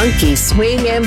funky swing and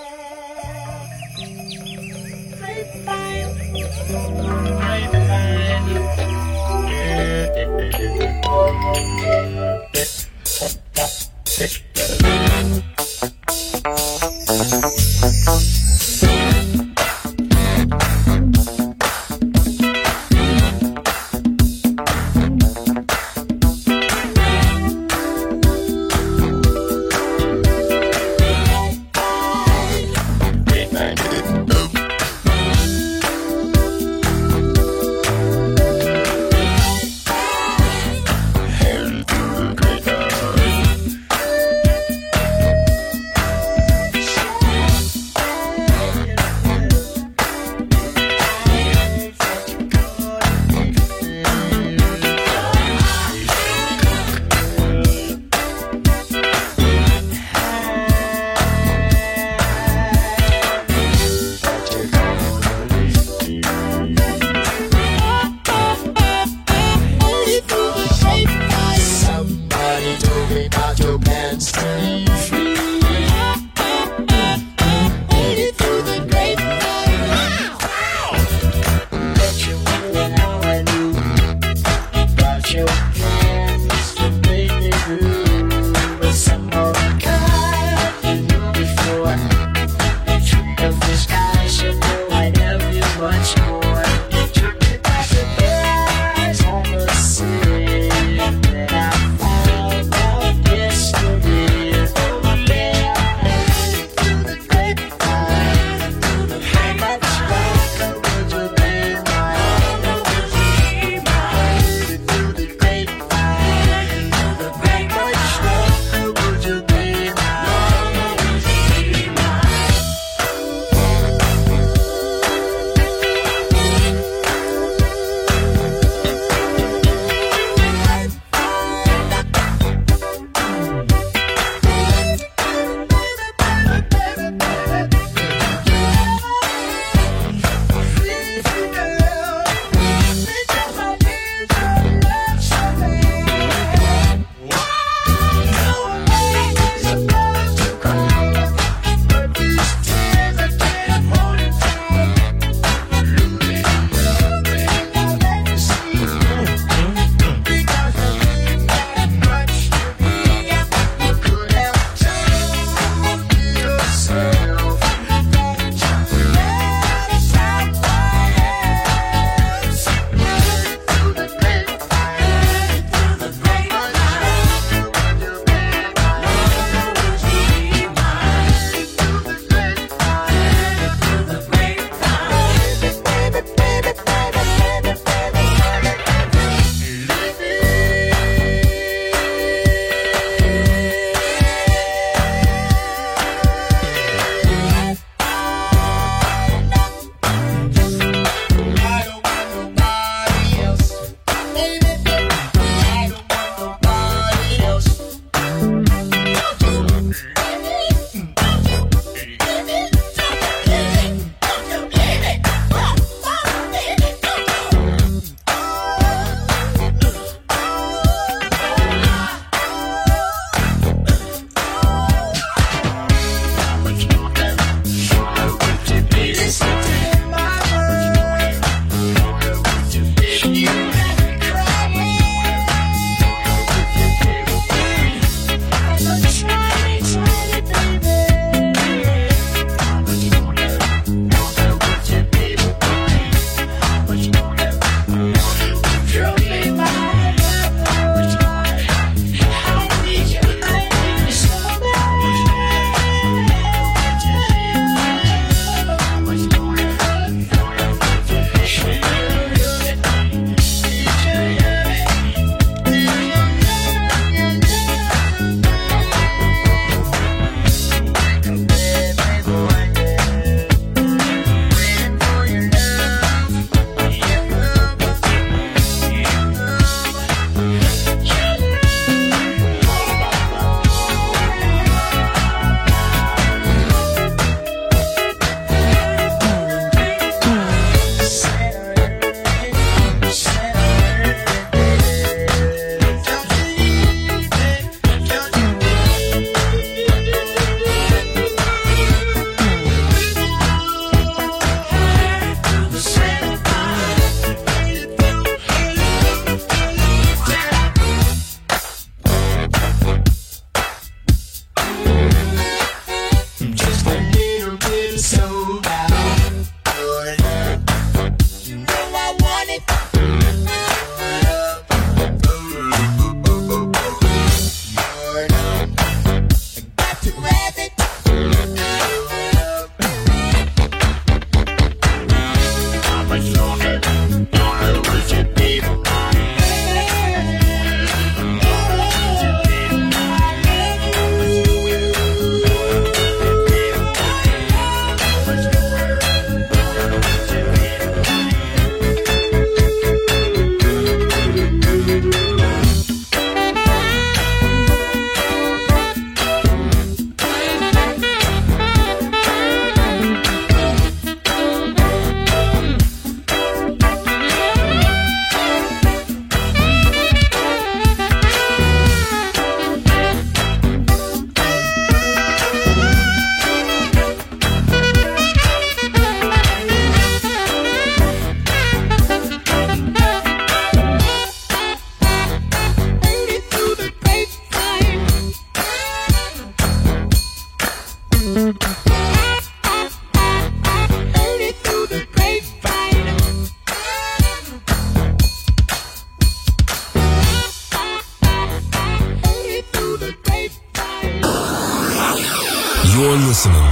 You're listening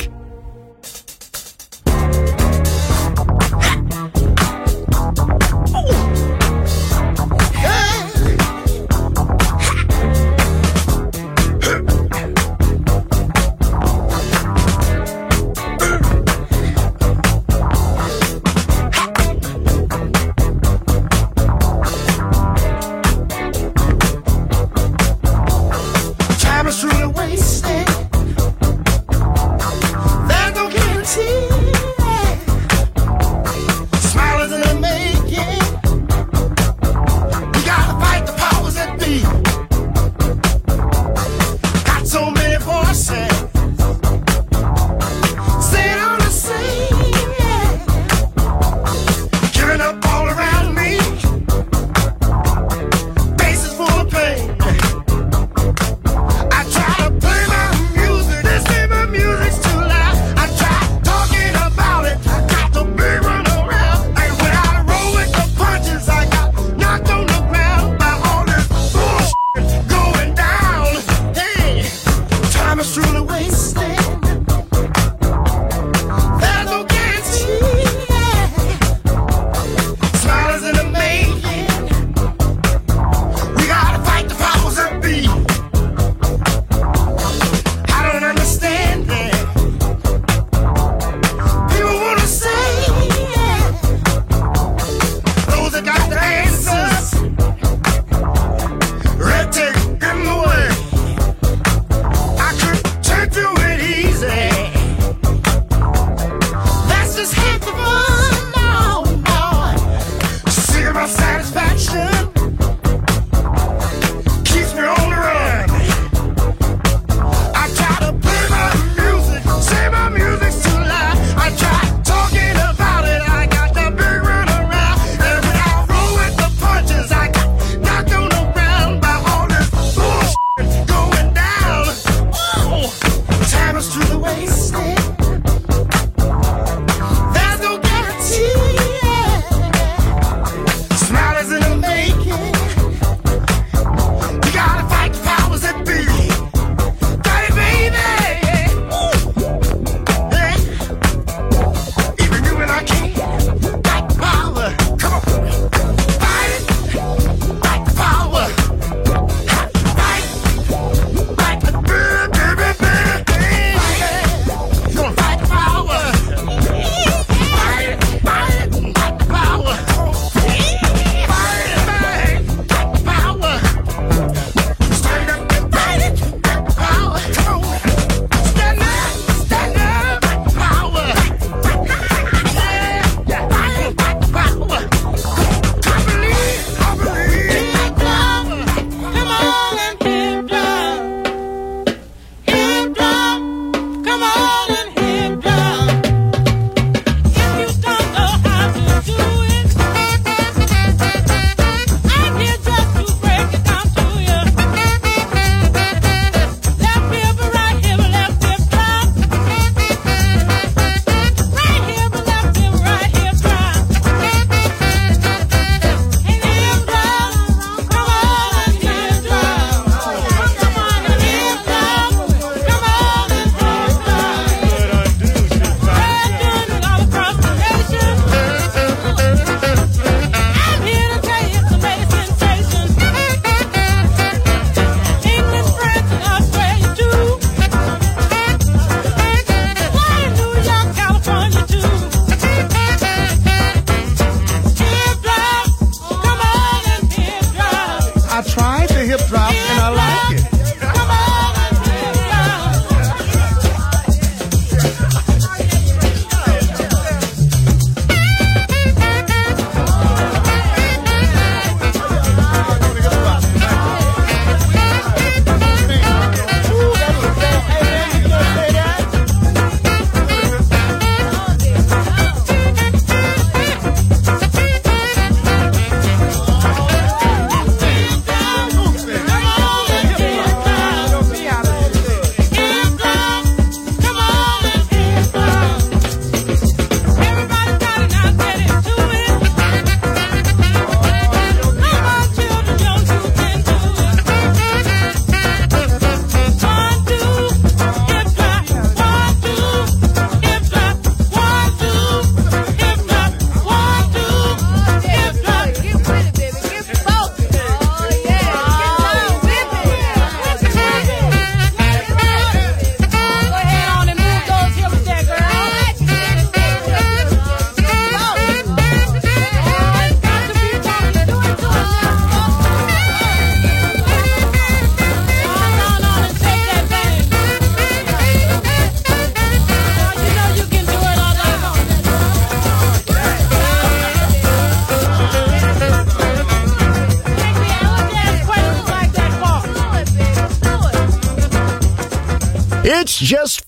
It's just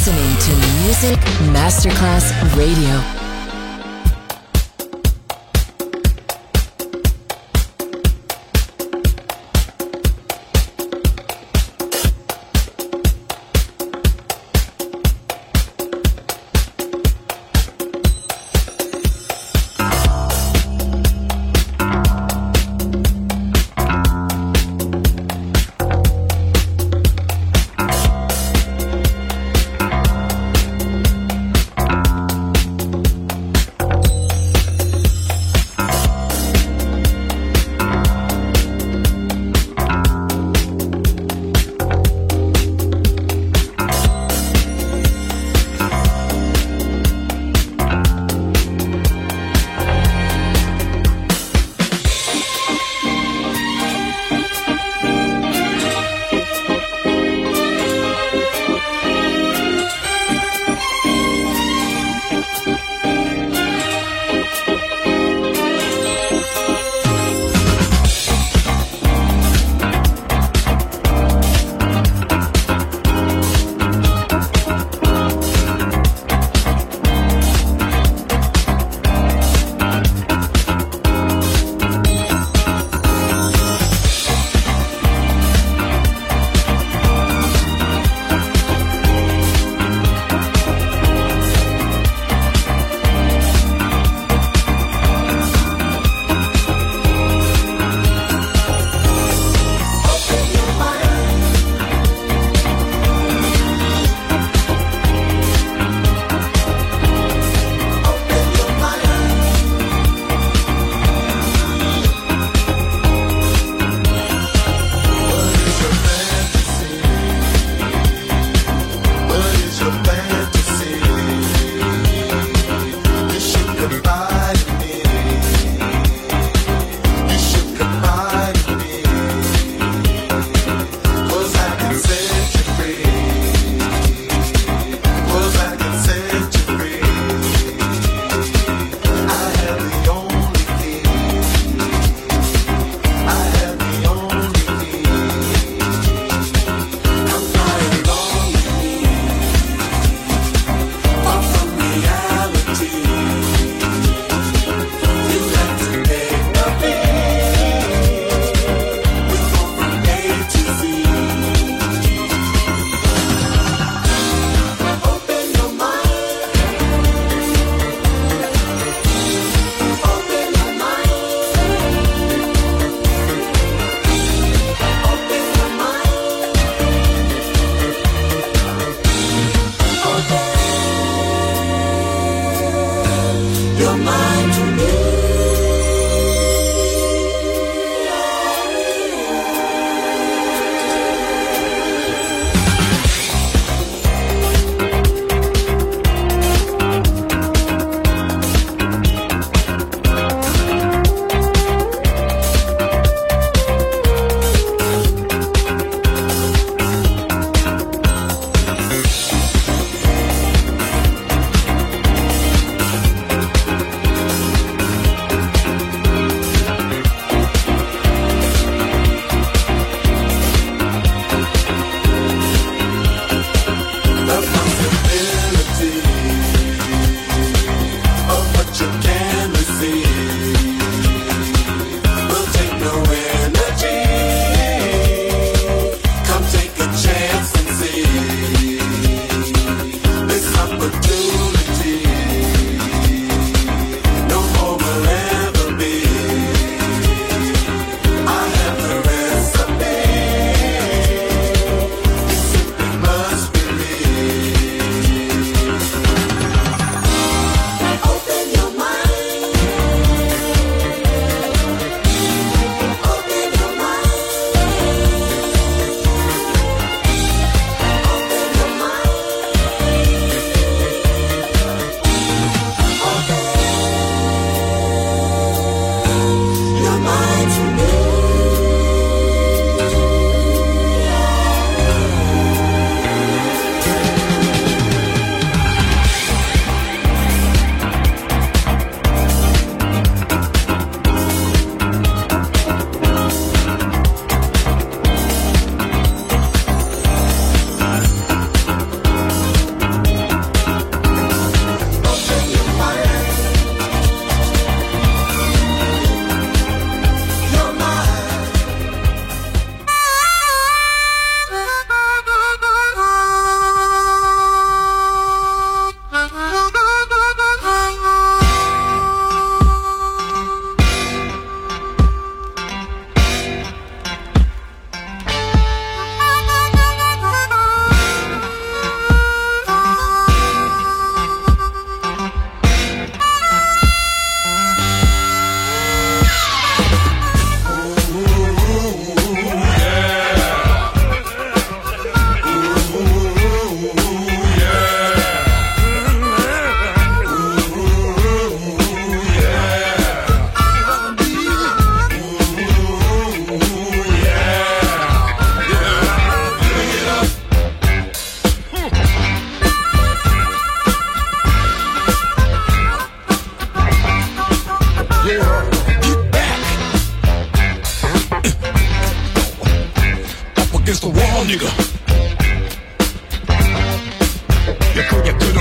listening to Music Masterclass Radio.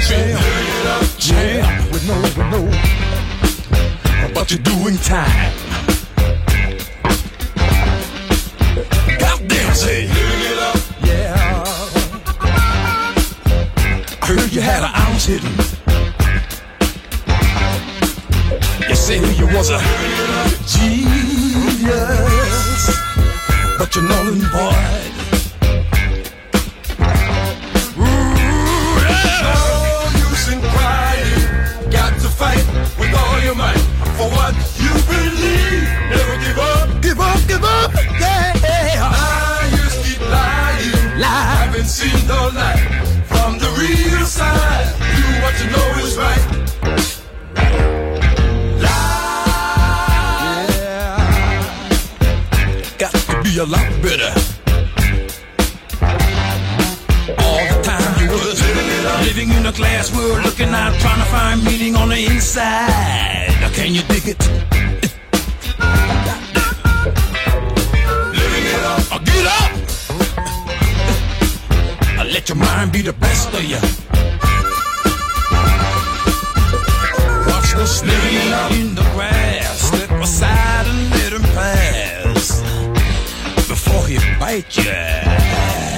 feel. Yeah, we know but you're doing time. Goddamn, say, yeah. I heard you had an ounce hidden. You say you was a genius, but you're null and void. For what you believe, never give up. Give up, give up, yeah. Liars keep lying. Lie. Haven't seen no light from the real side. Do what you know is right. Lie. Yeah. Got to be a lot better. All the time you was living in a glass world, looking out, trying to find meaning on the inside. Can you dig it? Living it up, or get up. Let your mind be the best of you. Watch the snake in the grass. Step aside and let him pass before he bites your ass.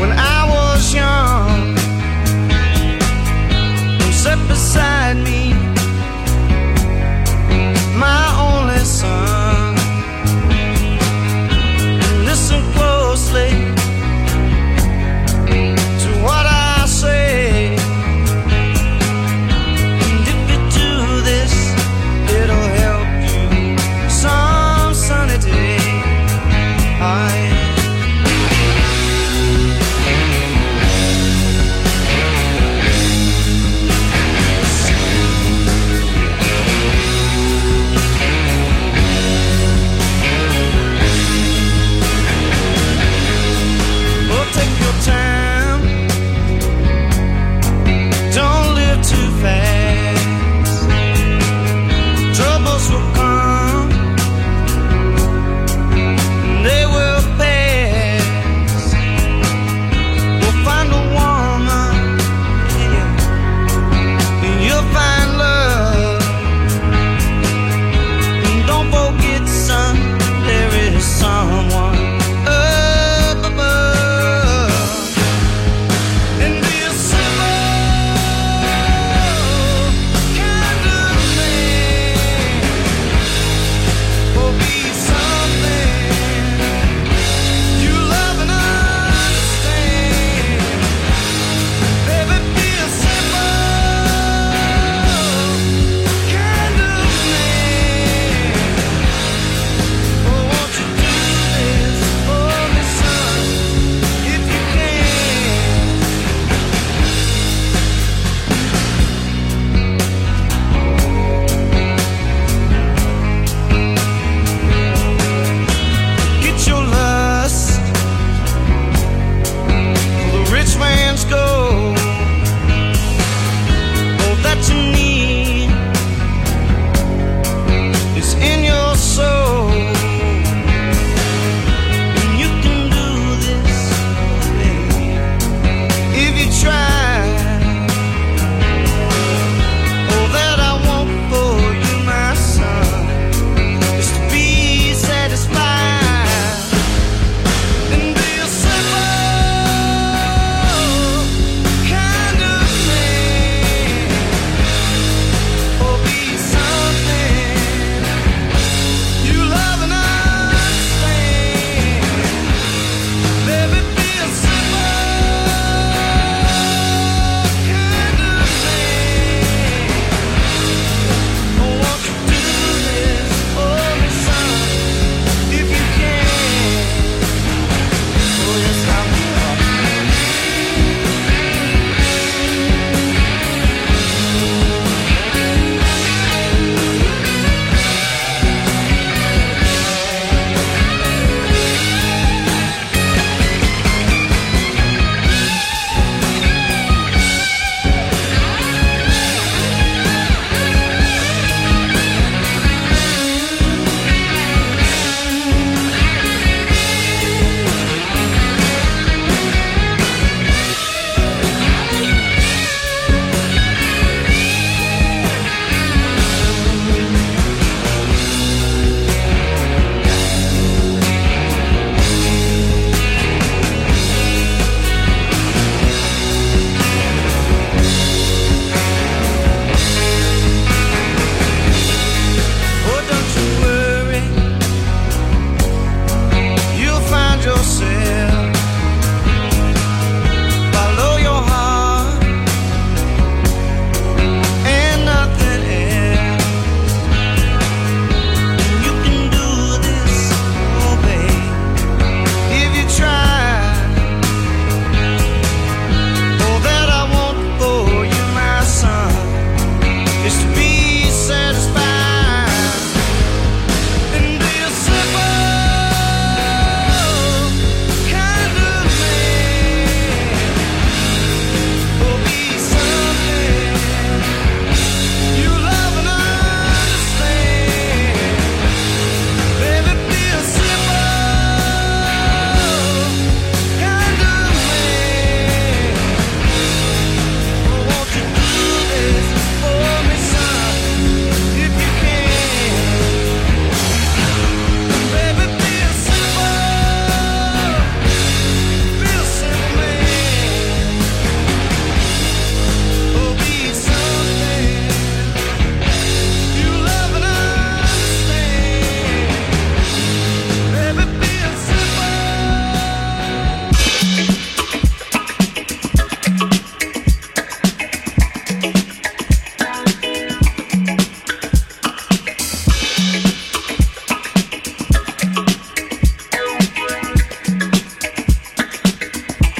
When I was young,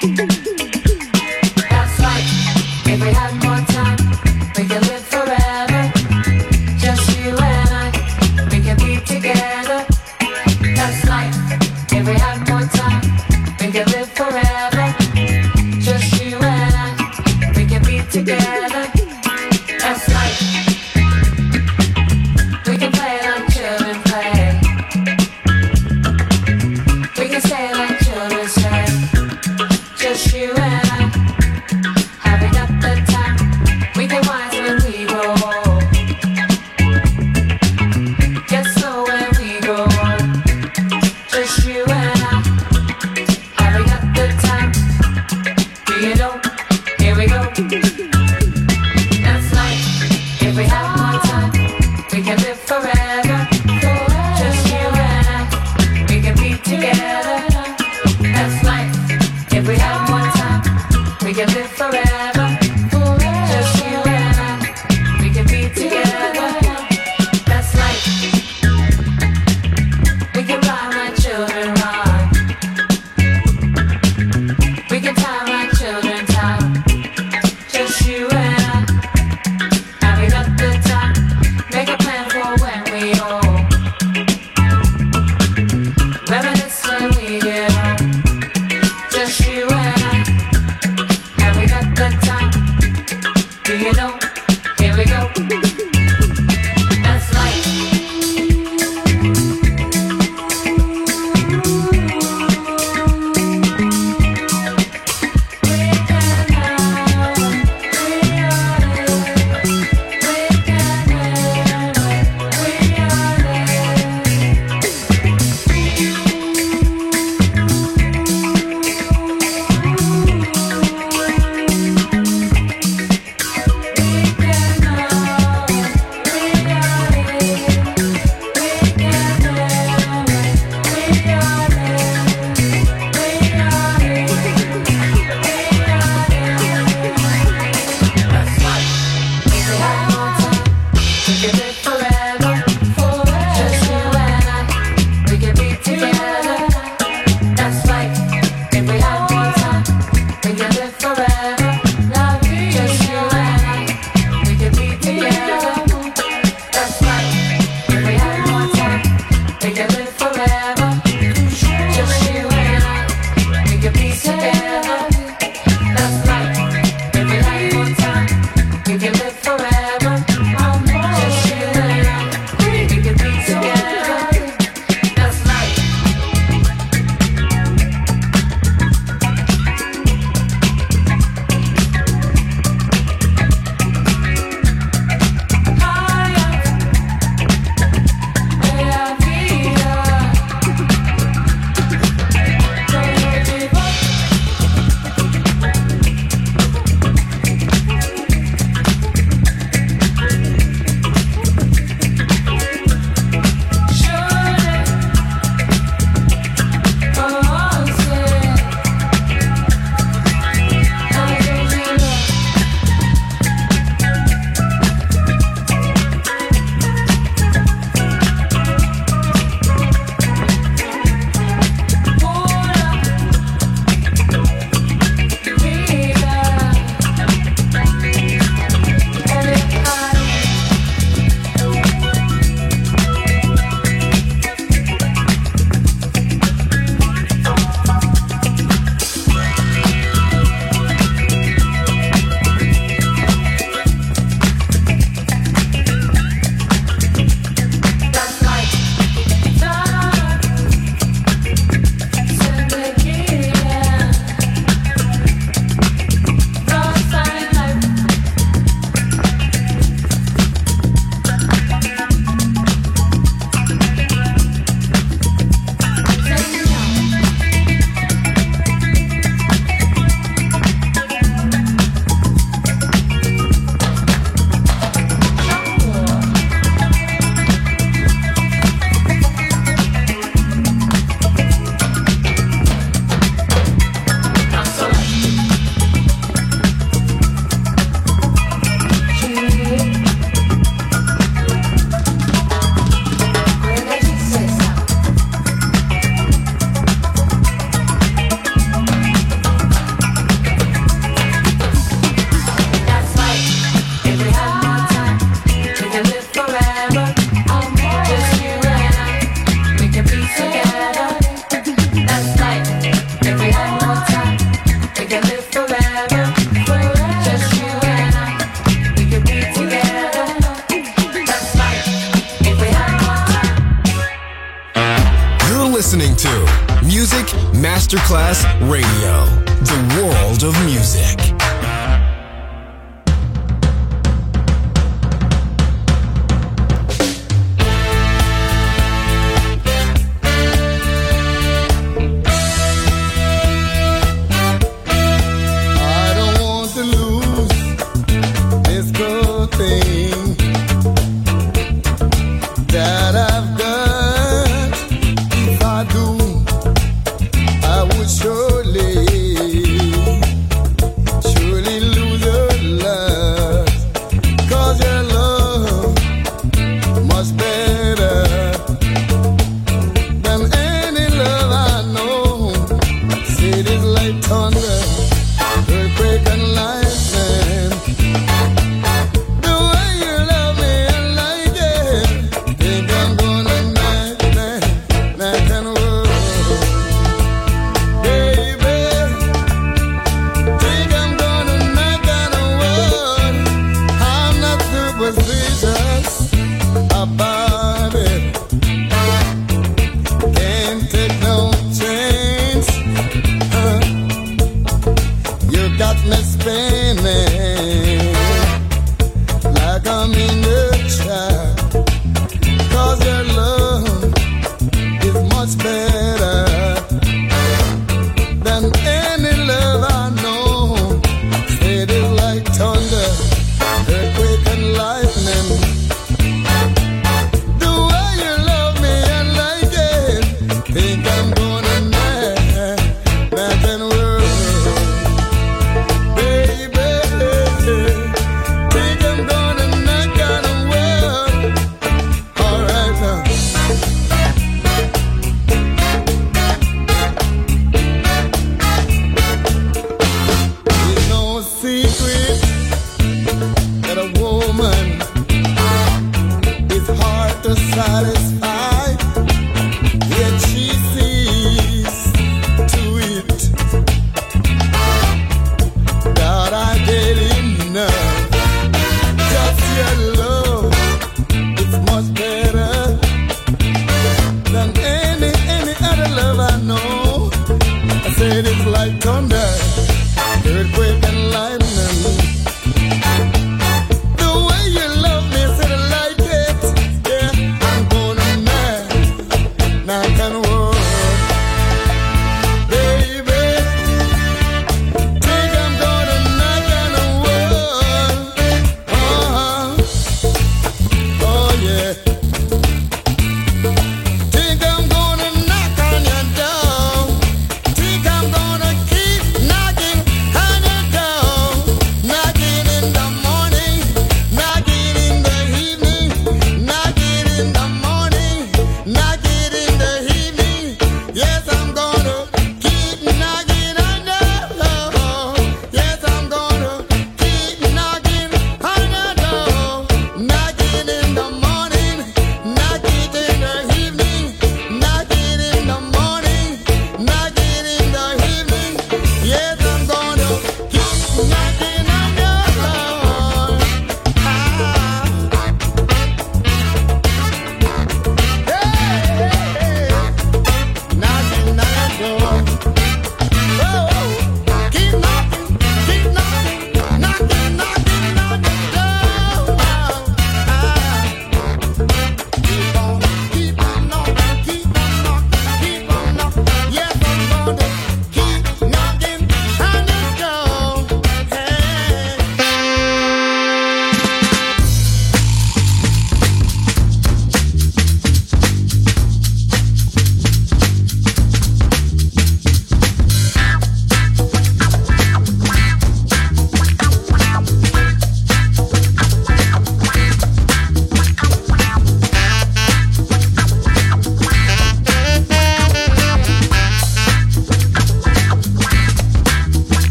Good time. Masterclass Radio, the world of music.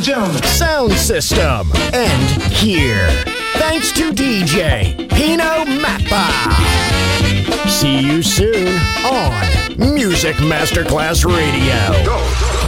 and gentlemen, Sound System. And here, thanks to DJ Pino Mappa. See you soon on Music Masterclass Radio. Go.